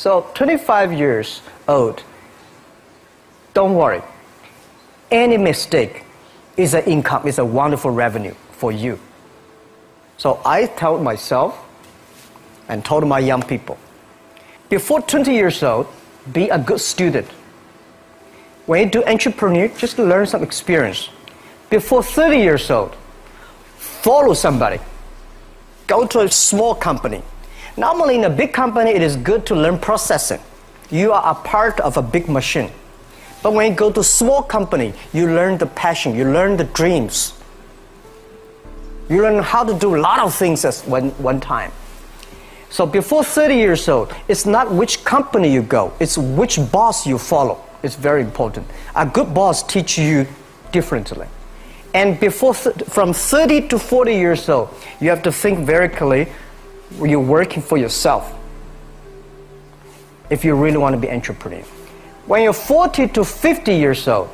So 25 years old, don't worry. Any mistake is an income, is a wonderful revenue for you. So I tell myself and told my young people, before 20 years old, be a good student. When you do entrepreneur, just learn some experience. Before 30 years old, follow somebody. Go to a small company. Normally in a big company, it is good to learn processing. You are a part of a big machine. But when you go to a small company, you learn the passion, you learn the dreams. You learn how to do a lot of things at one time. So before 30 years old, it's not which company you go, it's which boss you follow. It's very important. A good boss teaches you differently. And before from 30 to 40 years old, you have to think very clearly, you're working for yourself if you really want to be an entrepreneur. When you're 40 to 50 years old,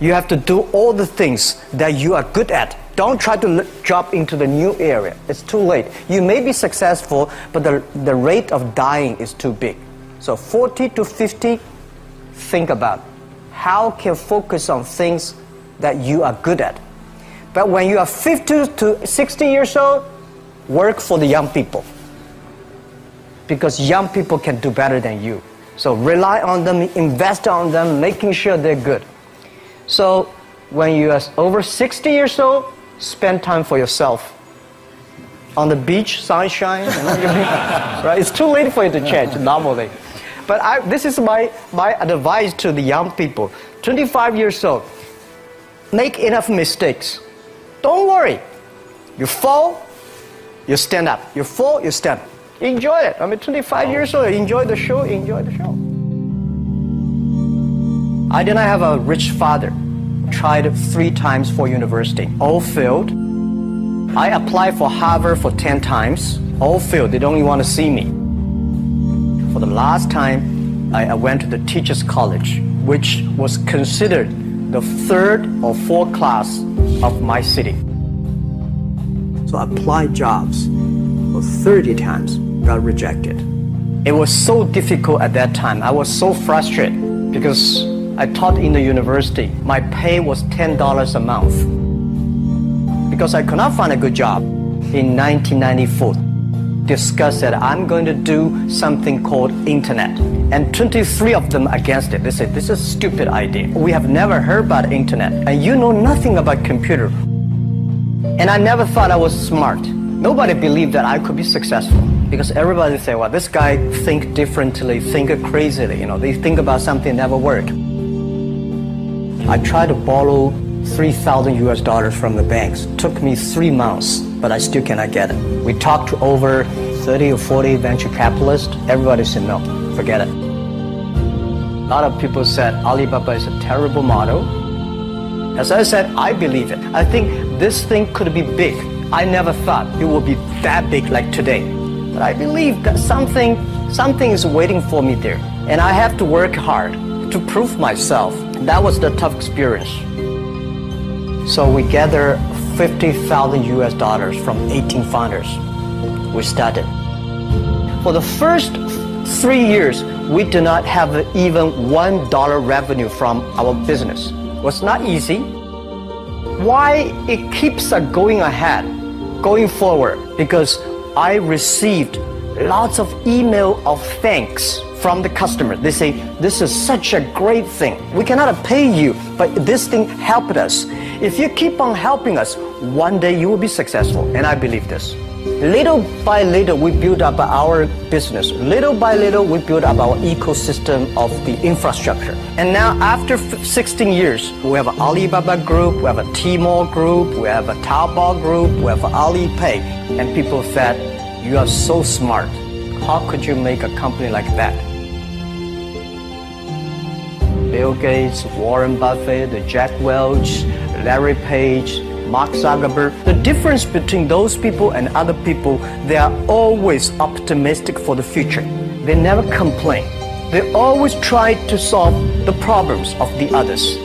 you have to do all the things that you are good at. Don't try to jump into the new area. It's too late. You may be successful, but the rate of dying is too big. So 40 to 50, think about how can you focus on things that you are good at. But when you are 50 to 60 years old, work for the young people. Because young people can do better than you. So rely on them, invest on them, making sure they're good. So when you are over 60 years old, spend time for yourself. On the beach, sunshine, right? It's too late for you to change normally. But this is my advice to the young people. 25 years old, make enough mistakes. Don't worry. You fall, you stand up. You fall, you stand up. Enjoy it. I mean, 25 years old, enjoy the show, enjoy the show. I did not have a rich father. Tried 3 times for university. All failed. I applied for Harvard for 10 times. All failed. They don't even want to see me. For the last time, I went to the teacher's college, which was considered the 3rd or 4th class of my city. So I applied jobs for 30 times. Got rejected. It was so difficult at that time. I was so frustrated because I taught in the university. My pay was $10 a month because I could not find a good job. In 1994, discussed that I'm going to do something called internet. And 23 of them against it. They said, this is a stupid idea. We have never heard about internet. And you know nothing about computer. And I never thought I was smart. Nobody believed that I could be successful because everybody said, well, this guy think differently, think crazily, you know, they think about something that never worked. I tried to borrow $3,000 from the banks. Took me 3 months, but I still cannot get it. We talked to over 30 or 40 venture capitalists. Everybody said, no, forget it. A lot of people said Alibaba is a terrible model. As I said, I believe it. I think this thing could be big. I never thought it would be that big like today. But I believe that something is waiting for me there. And I have to work hard to prove myself. That was the tough experience. So we gathered $50,000 from 18 founders. We started. For the first 3 years, we did not have even $1 revenue from our business. It was not easy. Why it keeps going ahead, going forward? Because I received lots of email of thanks from the customer. They say, this is such a great thing. We cannot pay you, but this thing helped us. If you keep on helping us, one day you will be successful. And I believe this. Little by little, we build up our business. Little by little, we build up our ecosystem of the infrastructure. And now after 16 years, we have an Alibaba group, we have a Tmall group, we have a Taobao group, we have an Alipay. And people said, you are so smart. How could you make a company like that? Bill Gates, Warren Buffett, Jack Welch, Larry Page, Mark Zuckerberg. The difference between those people and other people, they are always optimistic for the future. They never complain. They always try to solve the problems of the others.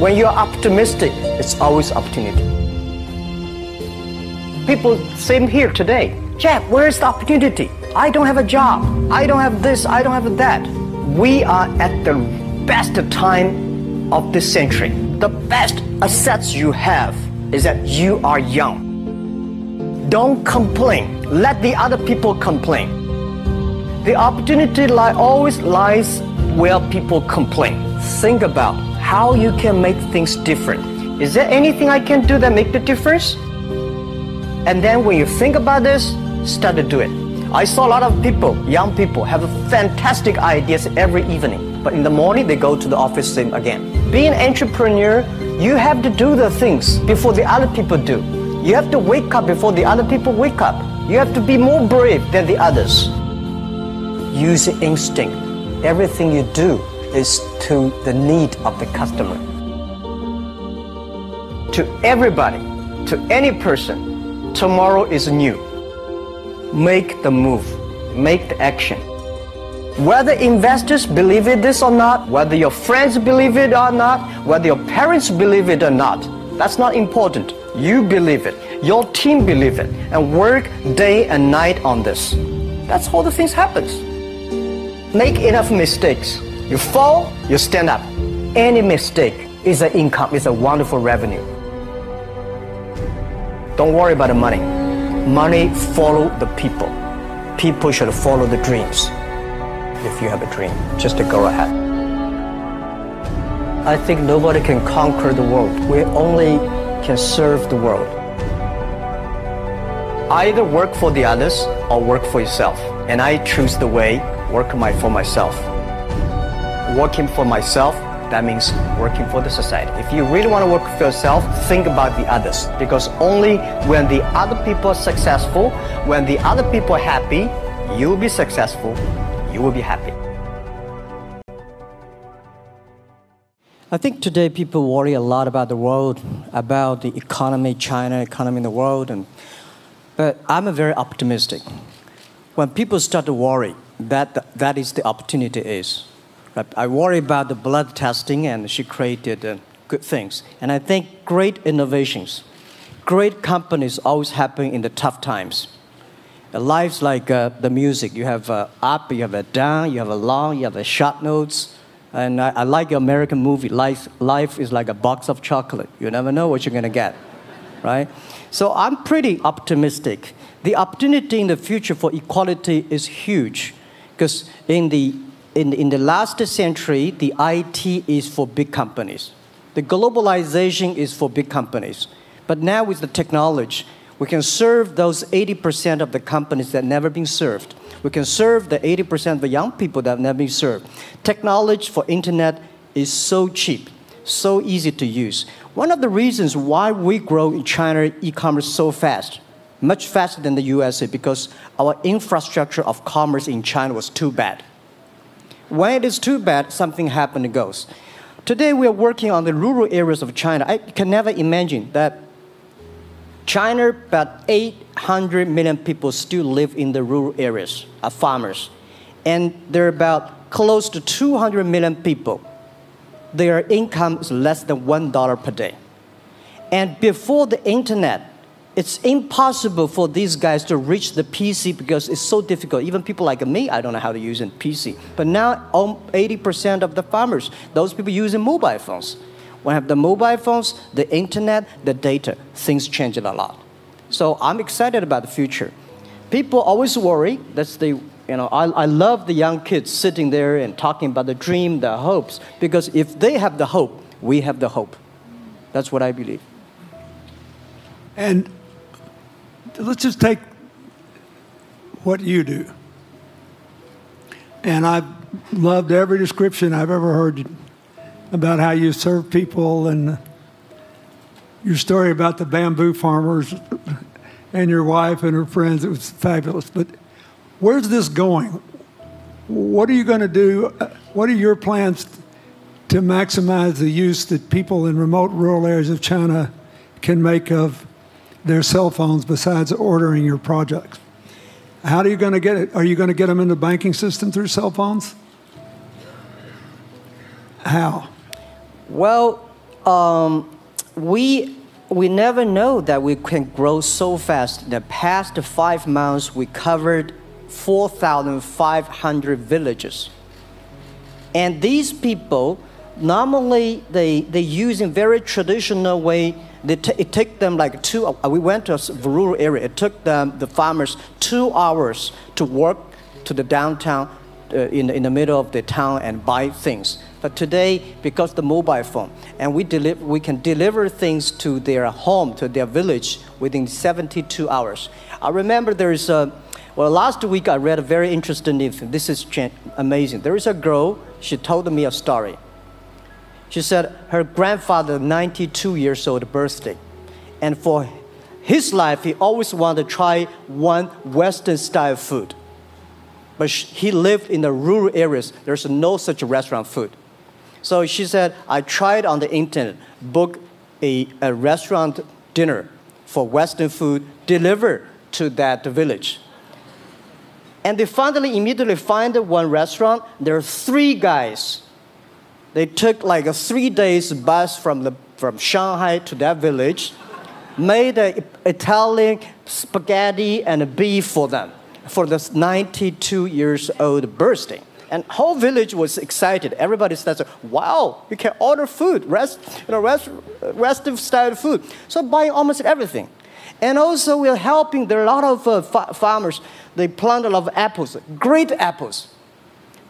When you're optimistic, it's always opportunity. People, same here today. Jack, where's the opportunity? I don't have a job, I don't have this, I don't have that. We are at the best time of this century. The best assets you have is that you are young. Don't complain. Let the other people complain. The opportunity always lies where people complain. Think about how you can make things different. Is there anything I can do that make the difference? And then when you think about this, start to do it. I saw a lot of people, young people, have fantastic ideas every evening. But in the morning, they go to the office thing again. Being an entrepreneur, you have to do the things before the other people do. You have to wake up before the other people wake up. You have to be more brave than the others. Use instinct. Everything you do is to the need of the customer. To everybody, to any person, tomorrow is new. Make the move, make the action. Whether investors believe in this or not, whether your friends believe it or not, whether your parents believe it or not, that's not important. You believe it, your team believe it, and work day and night on this. That's how the things happens. Make enough mistakes. You fall, you stand up. Any mistake is an income, is a wonderful revenue. Don't worry about the money. Money follow the people. People should follow the dreams. If you have a dream, just to go ahead. I think nobody can conquer the world. We only can serve the world. Either work for the others or work for yourself. And I choose the way for myself. Working for myself, that means working for the society. If you really want to work for yourself, think about the others. Because only when the other people are successful, when the other people are happy, you will be successful, you will be happy. I think today people worry a lot about the world, about the economy, China, economy in the world. But I'm very optimistic. When people start to worry, that is the opportunity is. I worry about the blood testing, and she created good things. And I think great innovations, great companies always happen in the tough times. Life's like the music. You have up, you have a down, you have a long, you have a short notes. And I like the American movie, life is like a box of chocolate. You never know what you're going to get, right? So I'm pretty optimistic. The opportunity in the future for equality is huge, because in the last century, the IT is for big companies. The globalization is for big companies. But now with the technology, we can serve those 80% of the companies that have never been served. We can serve the 80% of the young people that have never been served. Technology for internet is so cheap, so easy to use. One of the reasons why we grow in China e-commerce so fast, much faster than the USA, because our infrastructure of commerce in China was too bad. When it is too bad, something happens and goes. Today we are working on the rural areas of China. I can never imagine that China, about 800 million people still live in the rural areas, are farmers. And there are about close to 200 million people. Their income is less than $1 per day. And before the internet, it's impossible for these guys to reach the PC because it's so difficult. Even people like me, I don't know how to use a PC. But now 80% of the farmers, those people using mobile phones. When I have the mobile phones, the internet, the data, things change a lot. So I'm excited about the future. People always worry. That's the, I love the young kids sitting there and talking about the dream, their hopes. Because if they have the hope, we have the hope. That's what I believe. And let's just take what you do. And I've loved every description I've ever heard about how you serve people and your story about the bamboo farmers and your wife and her friends. It was fabulous. But where's this going? What are you going to do? What are your plans to maximize the use that people in remote rural areas of China can make of their cell phones besides ordering your projects? How are you going to get it? Are you going to get them in the banking system through cell phones? How? Well, we never know that we can grow so fast. In the past 5 months, we covered 4,500 villages. And these people, normally they use in very traditional way. It took them like we went to a rural area, it took them, the farmers, 2 hours to walk to the downtown in the middle of the town and buy things. But today, because the mobile phone, and we can deliver things to their home, to their village within 72 hours. I remember there is a, well, last week I read a very interesting thing. This is amazing. There is a girl, she told me a story. She said her grandfather, 92 years old, birthday. And for his life, he always wanted to try one Western-style food. But he lived in the rural areas. There's no such restaurant food. So she said, I tried on the internet, book a restaurant dinner for Western food delivered to that village. And they finally immediately find one restaurant. There are 3 guys. They took like a 3 days bus from Shanghai to that village, made an Italian spaghetti and beef for them, for this 92-year-old birthday. And whole village was excited. Everybody said, wow, you can order food, rest-style food. So buying almost everything. And also we're helping, there are a lot of farmers, they plant a lot of apples, great apples.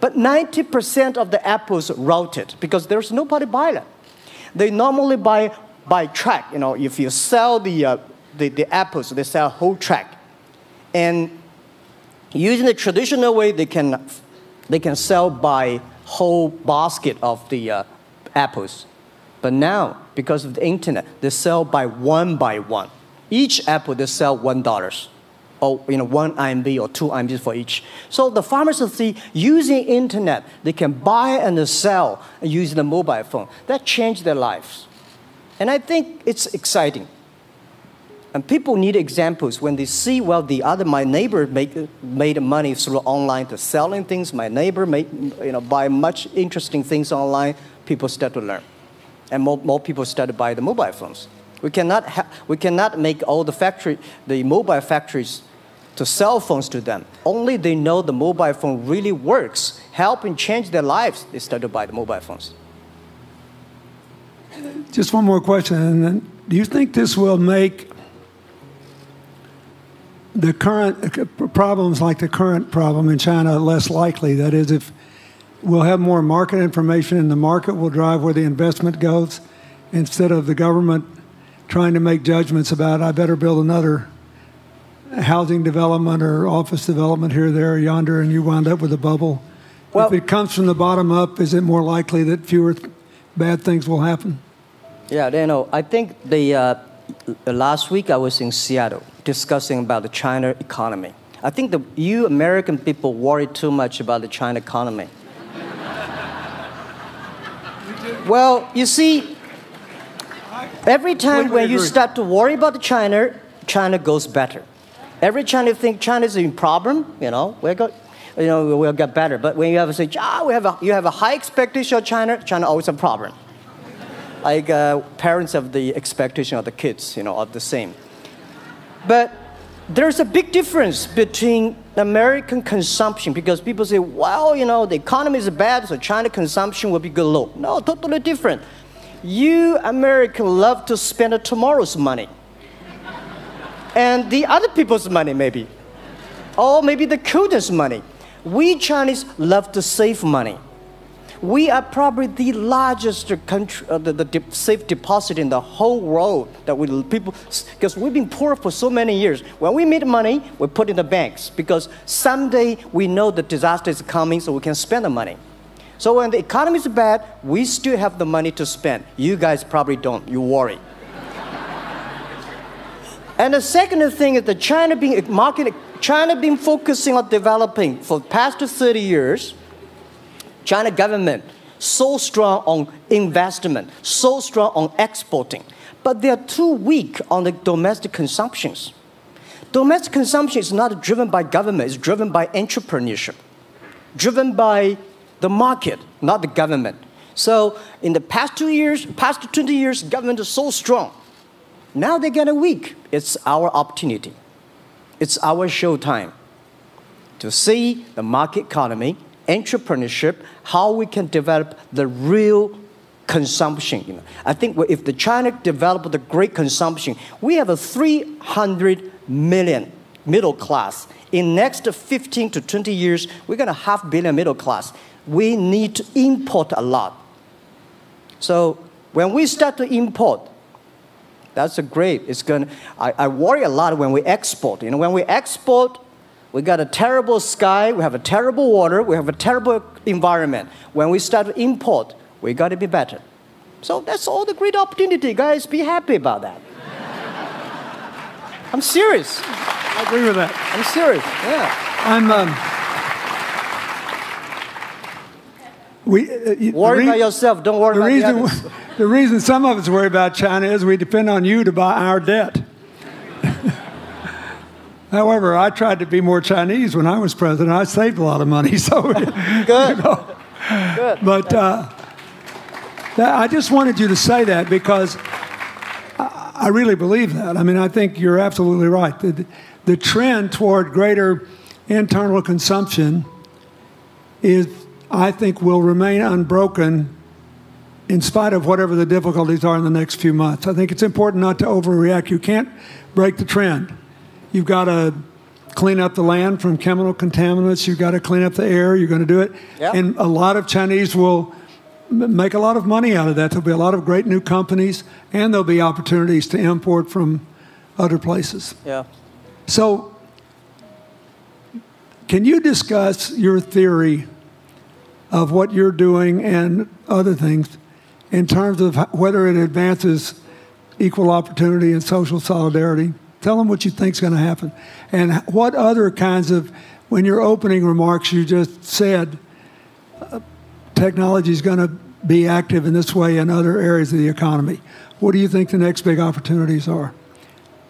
But 90% of the apples rotted because there's nobody buy them. They normally buy by track. You know, if you sell the apples, they sell whole track. And using the traditional way, they can sell by whole basket of the apples. But now, because of the internet, they sell by one. Each apple they sell $1. Or you know, 1 RMB or 2 RMB for each. So the farmers see using internet, they can buy and sell using the mobile phone. That changed their lives. And I think it's exciting. And people need examples when they see, well, my neighbor made money through online to selling things. My neighbor buy much interesting things online. People start to learn. And more people start to buy the mobile phones. We cannot make all the mobile factories to sell phones to them. Only they know the mobile phone really works, help and change their lives, they start to buy the mobile phones. Just one more question. And then, do you think this will make the current problems like the current problem in China less likely? That is, if we'll have more market information and the market will drive where the investment goes instead of the government trying to make judgments about, I better build another housing development or office development here, there, or yonder, and you wind up with a bubble. Well, if it comes from the bottom up, is it more likely that fewer bad things will happen? Yeah, I think last week I was in Seattle discussing about the China economy. I think you American people worry too much about the China economy. Well, you see, every time when you start to worry about China, China goes better. Every time you think China's in problem, we'll get better. But when you have to say, you have a high expectation of China, China always a problem. Like parents have the expectation of the kids, are the same. But there's a big difference between American consumption, because people say, well, the economy is bad, so China consumption will be good low. No, totally different. You Americans love to spend tomorrow's money and the other people's money maybe, or maybe the children's money. We Chinese love to save money. We are probably the largest country, the safe deposit in the whole world because we've been poor for so many years. When we make money, we put it in the banks because someday we know the disaster is coming, so we can spend the money. So when the economy is bad, we still have the money to spend. You guys probably don't. You worry. And the second thing is that China been focusing on developing for the past 30 years. China government so strong on investment, so strong on exporting, but they are too weak on the domestic consumptions. Domestic consumption is not driven by government; it's driven by entrepreneurship, driven by the market, not the government. So in the past 20 years, government is so strong. Now they're getting weak. It's our opportunity. It's our showtime. to see the market economy, entrepreneurship, how we can develop the real consumption. You know, I think if the China developed the great consumption, we have a 300 million middle class. In next 15 to 20 years, we're going to have half billion middle class. We need to import a lot. So when we start to import, that's a great. It's going. I worry a lot when we export. You know, when we export, we got a terrible sky, we have a terrible water, we have a terrible environment. When we start to import, we got to be better. So that's all the great opportunity, guys. Be happy about that. I'm serious. I agree with that. I'm serious. Yeah. Worry about yourself. Don't worry about others. The reason some of us worry about China is we depend on you to buy our debt. However, I tried to be more Chinese when I was president. I saved a lot of money. So good. You know. Good. But I just wanted you to say that because I really believe that. I mean, I think you're absolutely right. The trend toward greater internal consumption is, I think, will remain unbroken in spite of whatever the difficulties are in the next few months. I think it's important not to overreact. You can't break the trend. You've got to clean up the land from chemical contaminants. You've got to clean up the air. You're going to do it. Yep. And a lot of Chinese will make a lot of money out of that. There'll be a lot of great new companies, and there'll be opportunities to import from other places. Yeah. So can you discuss your theory of what you're doing and other things in terms of whether it advances equal opportunity and social solidarity? Tell them what you think is going to happen. And what other kinds of, when your opening remarks you just said, technology is going to be active in this way in other areas of the economy. What do you think the next big opportunities are?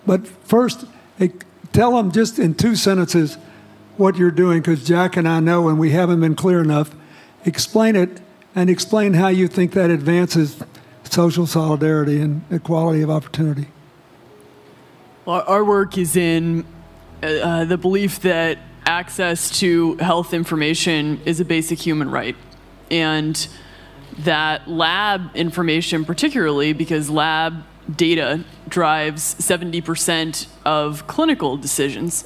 But first, tell them just in 2 sentences what you're doing, because Jack and I know, and we haven't been clear enough. Explain it, and explain how you think that advances social solidarity and equality of opportunity. Well, our work is in the belief that access to health information is a basic human right. And that lab information particularly, because lab data drives 70% of clinical decisions,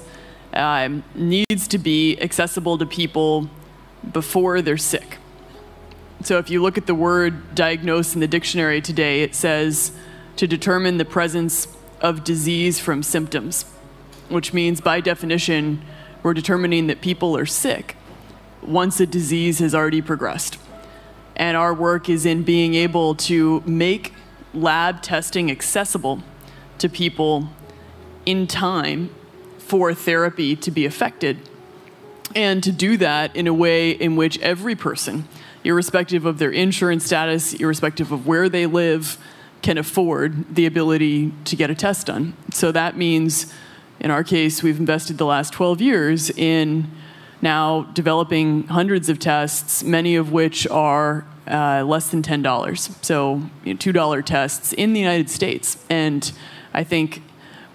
needs to be accessible to people before they're sick. So if you look at the word diagnose in the dictionary today, it says to determine the presence of disease from symptoms, which means by definition, we're determining that people are sick once a disease has already progressed. And our work is in being able to make lab testing accessible to people in time for therapy to be effective, and to do that in a way in which every person, irrespective of their insurance status, irrespective of where they live, can afford the ability to get a test done. So that means, in our case, we've invested the last 12 years in now developing hundreds of tests, many of which are less than $10. So $2 tests in the United States. And I think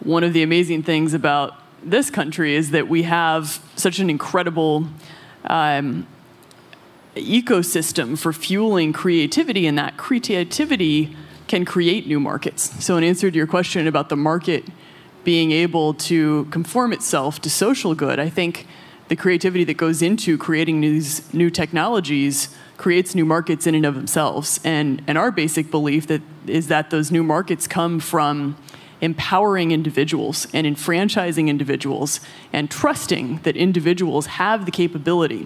one of the amazing things about this country is that we have such an incredible ecosystem for fueling creativity, and that creativity can create new markets. So in answer to your question about the market being able to conform itself to social good, I think the creativity that goes into creating these new technologies creates new markets in and of themselves. And our basic belief that is that those new markets come from empowering individuals and enfranchising individuals and trusting that individuals have the capability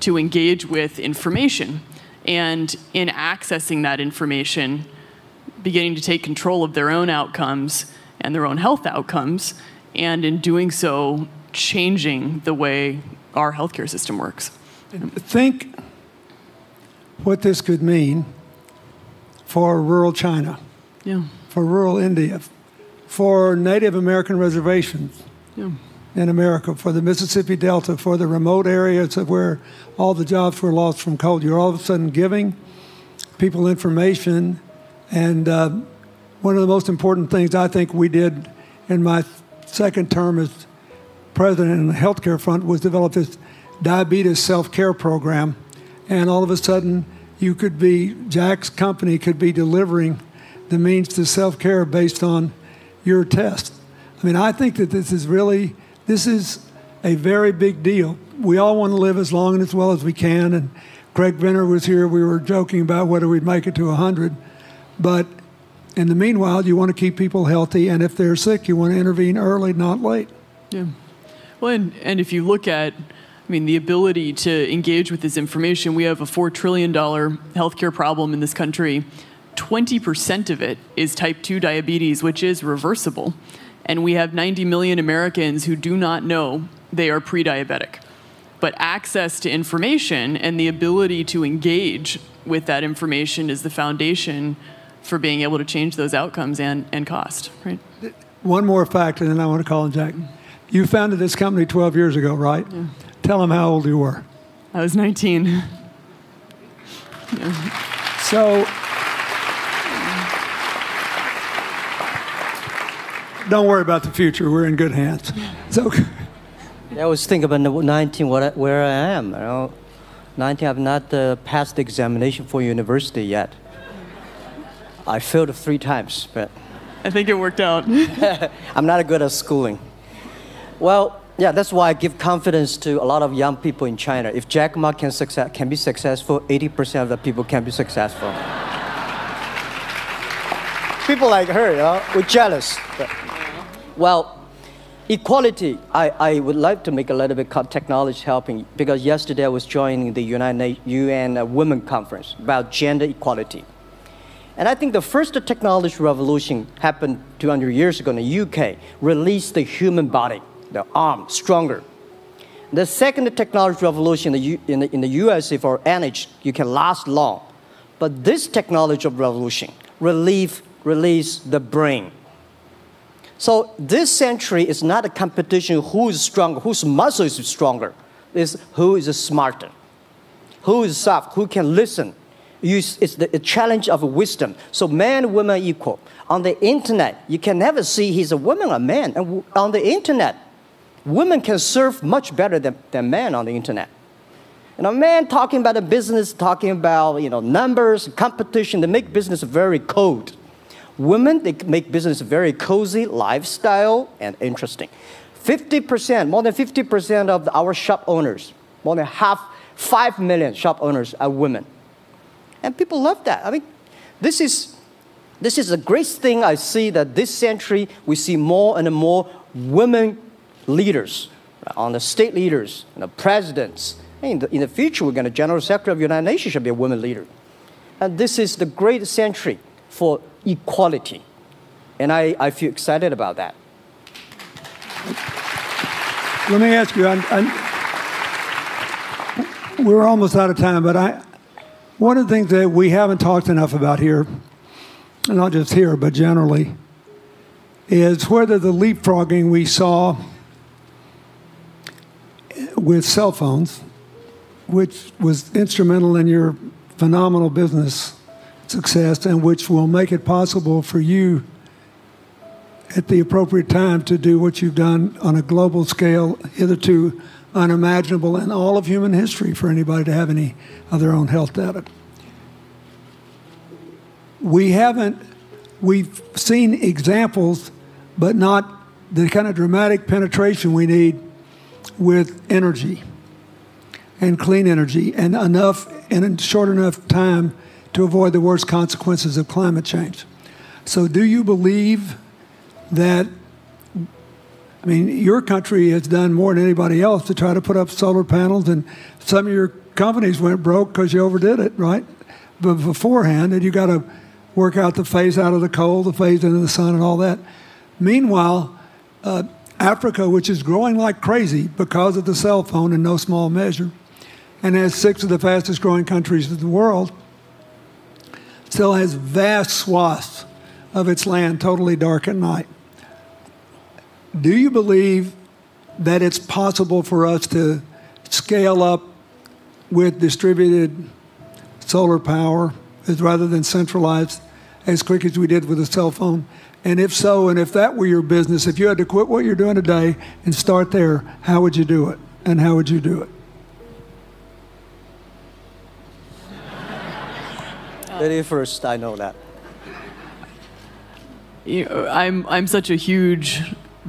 to engage with information, and in accessing that information, beginning to take control of their own outcomes and their own health outcomes, and in doing so, changing the way our healthcare system works. Think what this could mean for rural China, yeah, for rural India, for Native American reservations, yeah, in America, for the Mississippi Delta, for the remote areas of where all the jobs were lost from coal. You're all of a sudden giving people information. And one of the most important things I think we did in my second term as president in the healthcare front was developed this diabetes self-care program, and all of a sudden you could be, Jack's company could be delivering the means to self-care based on your test. I mean, I think that this is really, this is a very big deal. We all want to live as long and as well as we can, and Craig Venter was here, we were joking about whether we'd make it to 100, but in the meanwhile, you want to keep people healthy, and if they're sick, you want to intervene early, not late. Yeah. Well, and if you look at, I mean, the ability to engage with this information, we have a $4 trillion healthcare problem in this country. 20% of it is type 2 diabetes, which is reversible. And we have 90 million Americans who do not know they are pre-diabetic. But access to information and the ability to engage with that information is the foundation for being able to change those outcomes and cost, right? One more fact, and then I want to call on Jack. You founded this company 12 years ago, right? Yeah. Tell them how old you were. I was 19. Yeah. So, don't worry about the future. We're in good hands. So, I always think about 19, where I am. You know, 19, I've not passed the examination for university yet. I failed 3 times, but I think it worked out. I'm not good at schooling. Well, yeah, that's why I give confidence to a lot of young people in China. If Jack Ma can be successful, 80% of the people can be successful. People like her, you know, we're jealous. But, well, equality, I would like to make a little bit of technology helping, because yesterday I was joining the UN Women Conference about gender equality. And I think the first technology revolution happened 200 years ago in the UK, released the human body, the arm, stronger. The second technology revolution in the US, if you're energy, you can last long. But this technology of revolution release the brain. So this century is not a competition who is stronger, whose muscle is stronger, it's who is smarter, who is soft, who can listen. It's the challenge of wisdom. So man and women equal. On the internet, you can never see he's a woman or a man. And on the internet, women can serve much better than men on the internet. And a man talking about a business, talking about, you know, numbers, competition, they make business very cold. Women, they make business very cozy, lifestyle, and interesting. 50%, more than 50% of our shop owners, more than half, 5 million shop owners are women. And people love that. I mean, this is the great thing I see, that this century we see more and more women leaders, on the state leaders, and the presidents. In the future, we're going to General Secretary of the United Nations should be a woman leader. And this is the great century for equality. And I feel excited about that. Let me ask you, we're almost out of time, but one of the things that we haven't talked enough about here, and not just here, but generally, is whether the leapfrogging we saw with cell phones, which was instrumental in your phenomenal business success, and which will make it possible for you at the appropriate time to do what you've done on a global scale hitherto unimaginable in all of human history for anybody to have any of their own health data. We've seen examples, but not the kind of dramatic penetration we need with energy and clean energy and enough and in short enough time to avoid the worst consequences of climate change. So do you believe that, I mean, your country has done more than anybody else to try to put up solar panels, and some of your companies went broke because you overdid it, right? But beforehand, and you got to work out the phase out of the coal, the phase into the sun, and all that. Meanwhile, Africa, which is growing like crazy because of the cell phone in no small measure, and has 6 of the fastest growing countries in the world, still has vast swaths of its land totally dark at night. Do you believe that it's possible for us to scale up with distributed solar power rather than centralized as quick as we did with a cell phone And if so, and if that were your business, if you had to quit what you're doing today and start there, how would you do it? And how would you do it? Very first, I know that. You know, I'm such a huge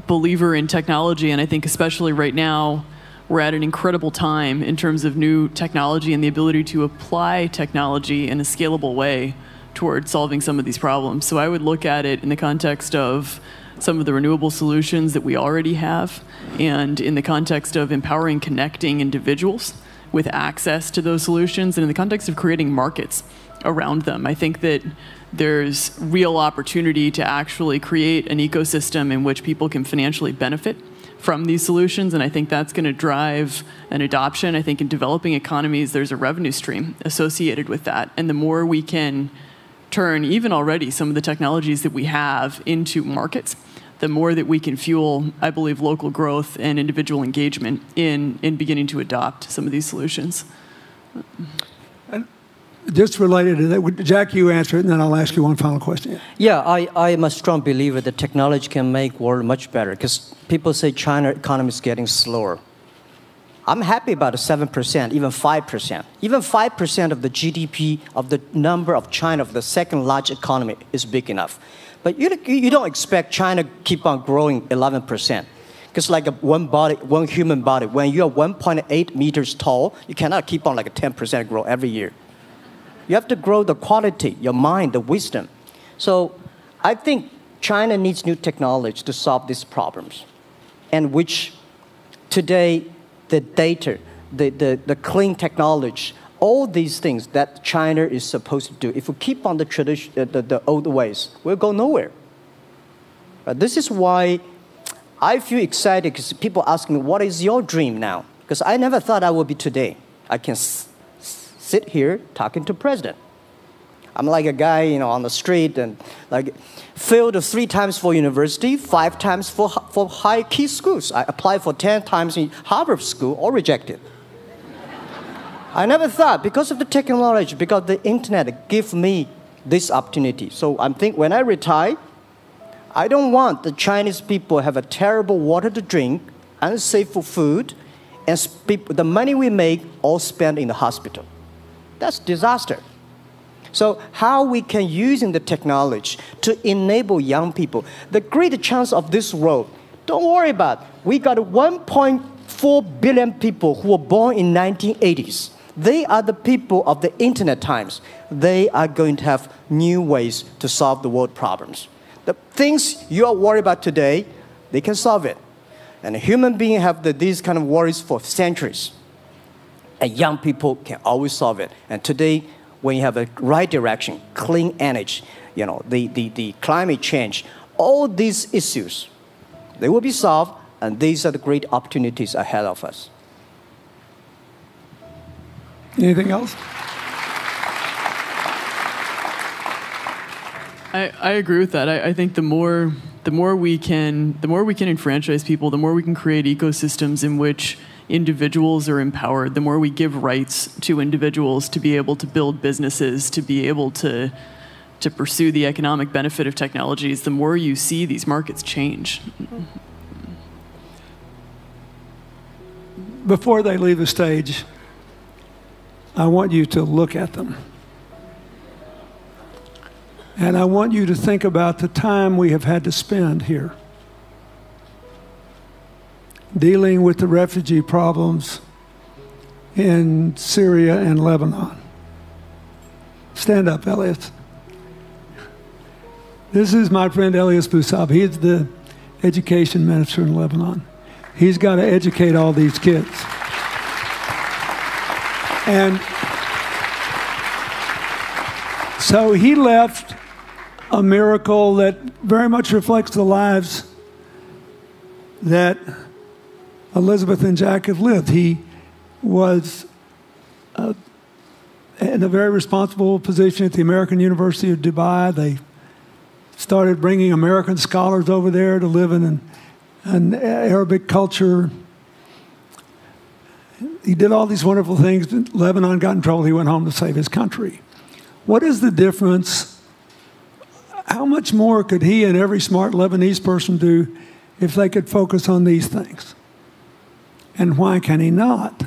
believer in technology, and I think especially right now, we're at an incredible time in terms of new technology and the ability to apply technology in a scalable way toward solving some of these problems. So I would look at it in the context of some of the renewable solutions that we already have, and in the context of empowering, connecting individuals with access to those solutions, and in the context of creating markets around them. I think that there's real opportunity to actually create an ecosystem in which people can financially benefit from these solutions, and I think that's going to drive an adoption. I think in developing economies, there's a revenue stream associated with that, and the more we can turn even already some of the technologies that we have into markets, the more that we can fuel, I believe, local growth and individual engagement in beginning to adopt some of these solutions. Just related to that, Jack, you answer it, and then I'll ask you one final question. Yeah, I am a strong believer that technology can make world much better, because people say China economy is getting slower. I'm happy about 7%, even 5%. Even 5% of the GDP of the number of China, of the second largest economy, is big enough. But you don't expect China to keep on growing 11%. Because like one human body, when you are 1.8 meters tall, you cannot keep on like a 10% growth every year. You have to grow the quality, your mind, the wisdom. So I think China needs new technology to solve these problems, and which today the data, the clean technology, all these things that China is supposed to do. If we keep on the tradition, the old ways, we'll go nowhere. This is why I feel excited, because people ask me, what is your dream now? Because I never thought I would be today. I can sit here talking to president. I'm like a guy, you know, on the street, and like failed 3 times for university, 5 times for high key schools. I applied for 10 times in Harvard school, all rejected. I never thought, because of the technology, because the internet gave me this opportunity. So I think when I retire, I don't want the Chinese people have a terrible water to drink, unsafe for food, and the money we make all spent in the hospital. That's disaster. So how we can use the technology to enable young people. The great chance of this world, don't worry about it. We got 1.4 billion people who were born in 1980s. They are the people of the internet times. They are going to have new ways to solve the world problems. The things you are worried about today, they can solve it. And human beings have these kind of worries for centuries. And young people can always solve it. And today, when you have a right direction, clean energy, you know, the climate change, all these issues, they will be solved, and these are the great opportunities ahead of us. Anything else? I agree with that. I think the more we can enfranchise people, the more we can create ecosystems in which individuals are empowered, the more we give rights to individuals to be able to build businesses, to be able to pursue the economic benefit of technologies, the more you see these markets change. Before they leave the stage, I want you to look at them. And I want you to think about the time we have had to spend here dealing with the refugee problems in Syria and Lebanon. Stand up, Elias. This is my friend Elias Bousab. He's the education minister in Lebanon. He's got to educate all these kids. And so he left a miracle that very much reflects the lives that Elizabeth and Jack have lived. He was in a very responsible position at the American University of Dubai. They started bringing American scholars over there to live in an Arabic culture. He did all these wonderful things. Lebanon got in trouble. He went home to save his country. What is the difference? How much more could he and every smart Lebanese person do if they could focus on these things? And why can he not?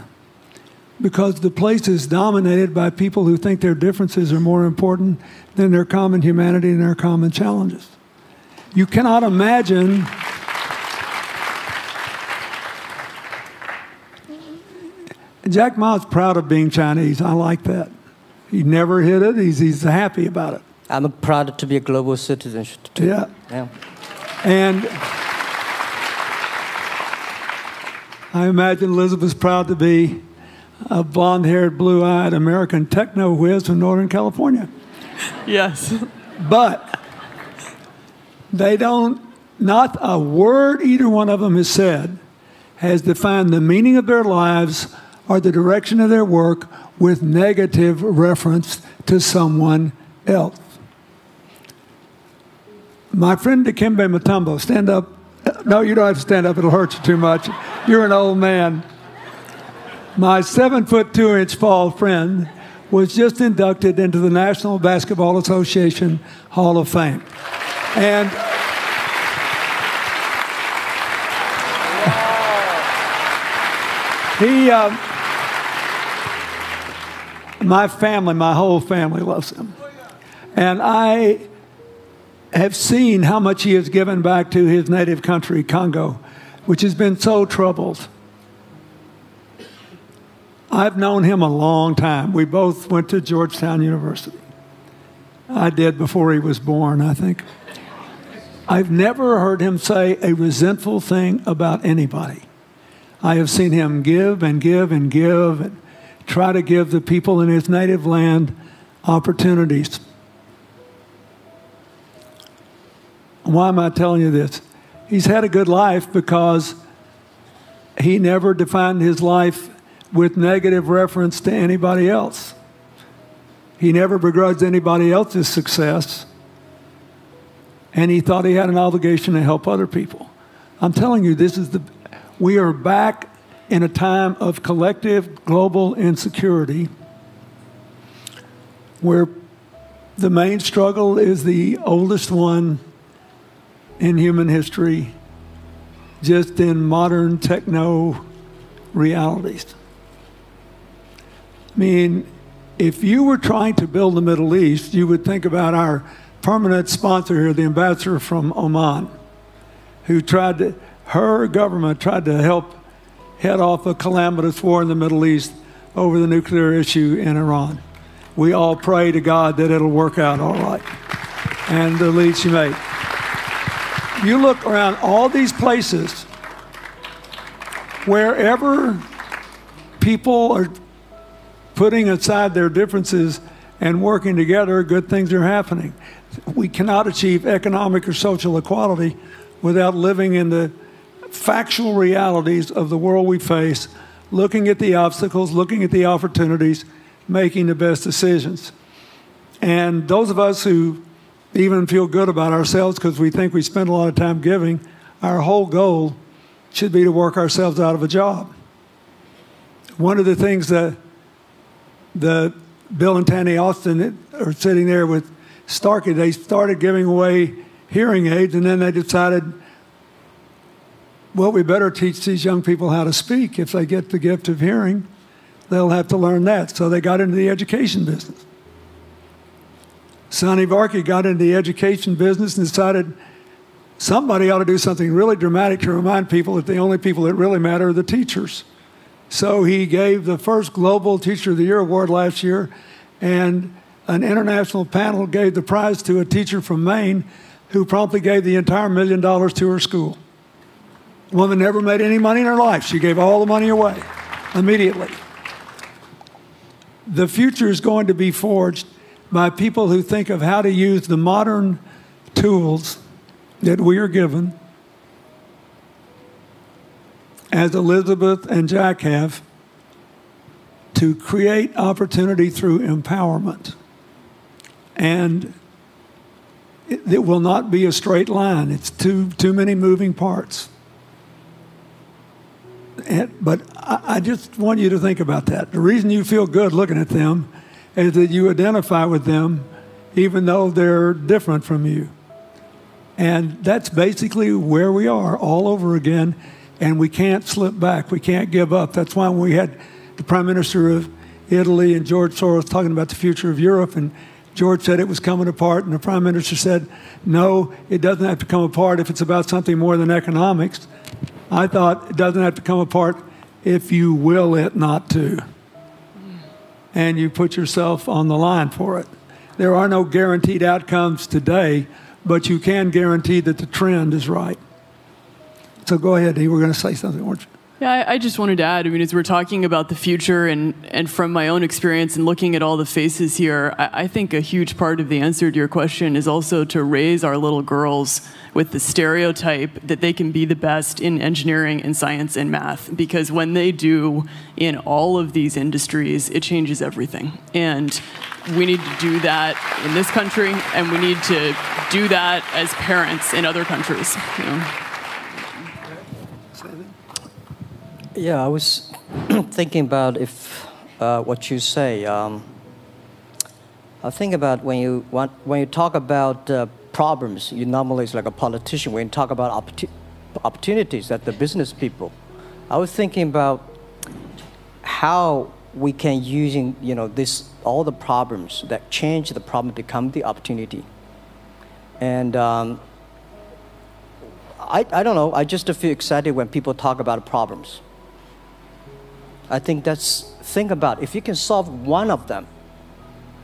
Because the place is dominated by people who think their differences are more important than their common humanity and their common challenges. You cannot imagine... Jack Ma's proud of being Chinese. I like that. He never hid it. He's happy about it. I'm proud to be a global citizen. Too. Yeah. Yeah. And I imagine Elizabeth's proud to be a blonde-haired, blue-eyed American techno whiz from Northern California. Yes. But they don't, not a word either one of them has said has defined the meaning of their lives or the direction of their work with negative reference to someone else. My friend Dikembe Mutombo, stand up. No, you don't have to stand up. It'll hurt you too much. You're an old man. My 7-foot-2-inch tall friend was just inducted into the National Basketball Association Hall of Fame. And... he... my family, my whole family loves him. And I have seen how much he has given back to his native country, Congo, which has been so troubled. I've known him a long time. We both went to Georgetown University. I did before he was born, I think. I've never heard him say a resentful thing about anybody. I have seen him give and give and give and try to give the people in his native land opportunities. Why am I telling you this? He's had a good life because he never defined his life with negative reference to anybody else. He never begrudged anybody else's success, and he thought he had an obligation to help other people. I'm telling you, this is the... we are back in a time of collective global insecurity where the main struggle is the oldest one in human history, just in modern techno realities. I mean, if you were trying to build the Middle East, you would think about our permanent sponsor here, the ambassador from Oman, who tried to, her government tried to help head off a calamitous war in the Middle East over the nuclear issue in Iran. We all pray to God that it'll work out all right. And the lead she made. You look around all these places, wherever people are putting aside their differences and working together, good things are happening. We cannot achieve economic or social equality without living in the factual realities of the world we face, looking at the obstacles, looking at the opportunities, making the best decisions. And those of us who even feel good about ourselves because we think we spend a lot of time giving, our whole goal should be to work ourselves out of a job. One of the things that the Bill and Tanny Austin are sitting there with Starkey, they started giving away hearing aids, and then they decided, well, we better teach these young people how to speak. If they get the gift of hearing, they'll have to learn that. So they got into the education business. Sonny Varkey got into the education business and decided somebody ought to do something really dramatic to remind people that the only people that really matter are the teachers. So he gave the first Global Teacher of the Year award last year, and an international panel gave the prize to a teacher from Maine who promptly gave the entire $1 million to her school. The woman never made any money in her life. She gave all the money away immediately. The future is going to be forged by people who think of how to use the modern tools that we are given, as Elizabeth and Jack have, to create opportunity through empowerment. And it will not be a straight line. It's too many moving parts. But I just want you to think about that. The reason you feel good looking at them is that you identify with them even though they're different from you. And that's basically where we are all over again, and we can't slip back. We can't give up. That's why when we had the Prime Minister of Italy and George Soros talking about the future of Europe, and George said it was coming apart, and the Prime Minister said, no, it doesn't have to come apart if it's about something more than economics. I thought it doesn't have to come apart if you will it not to. And you put yourself on the line for it. There are no guaranteed outcomes today, but you can guarantee that the trend is right. So go ahead, you were going to say something, weren't you? Yeah, I just wanted to add, I mean, as we're talking about the future and from my own experience and looking at all the faces here, I think a huge part of the answer to your question is also to raise our little girls with the stereotype that they can be the best in engineering and science and math, because when they do in all of these industries, it changes everything. And we need to do that in this country, and we need to do that as parents in other countries. You know? Yeah, I was thinking about if what you say. I think about when you talk about problems, you normally it's like a politician. When you talk about opportunities, that the business people. I was thinking about how we can using this all the problems that change the problem become the opportunity. And I don't know. I just feel excited when people talk about problems. I think think about if you can solve one of them,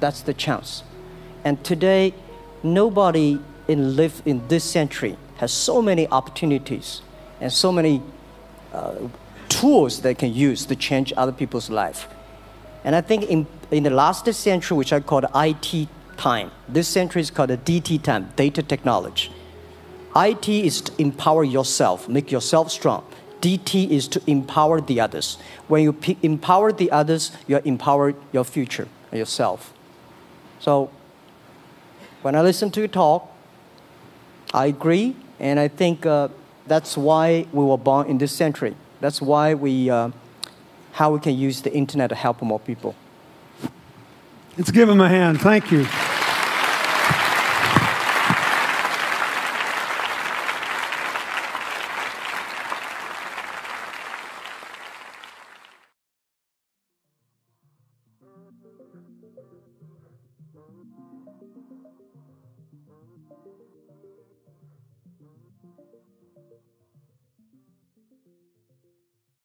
that's the chance. And today, nobody in this century has so many opportunities and so many tools they can use to change other people's life. And I think in the last century, which I called IT time, this century is called a DT time, data technology. IT is to empower yourself, make yourself strong. DT is to empower the others. When you empower the others, you empower your future, yourself. So when I listen to you talk, I agree, and I think that's why we were born in this century. That's why how we can use the internet to help more people. Let's give him a hand. Thank you.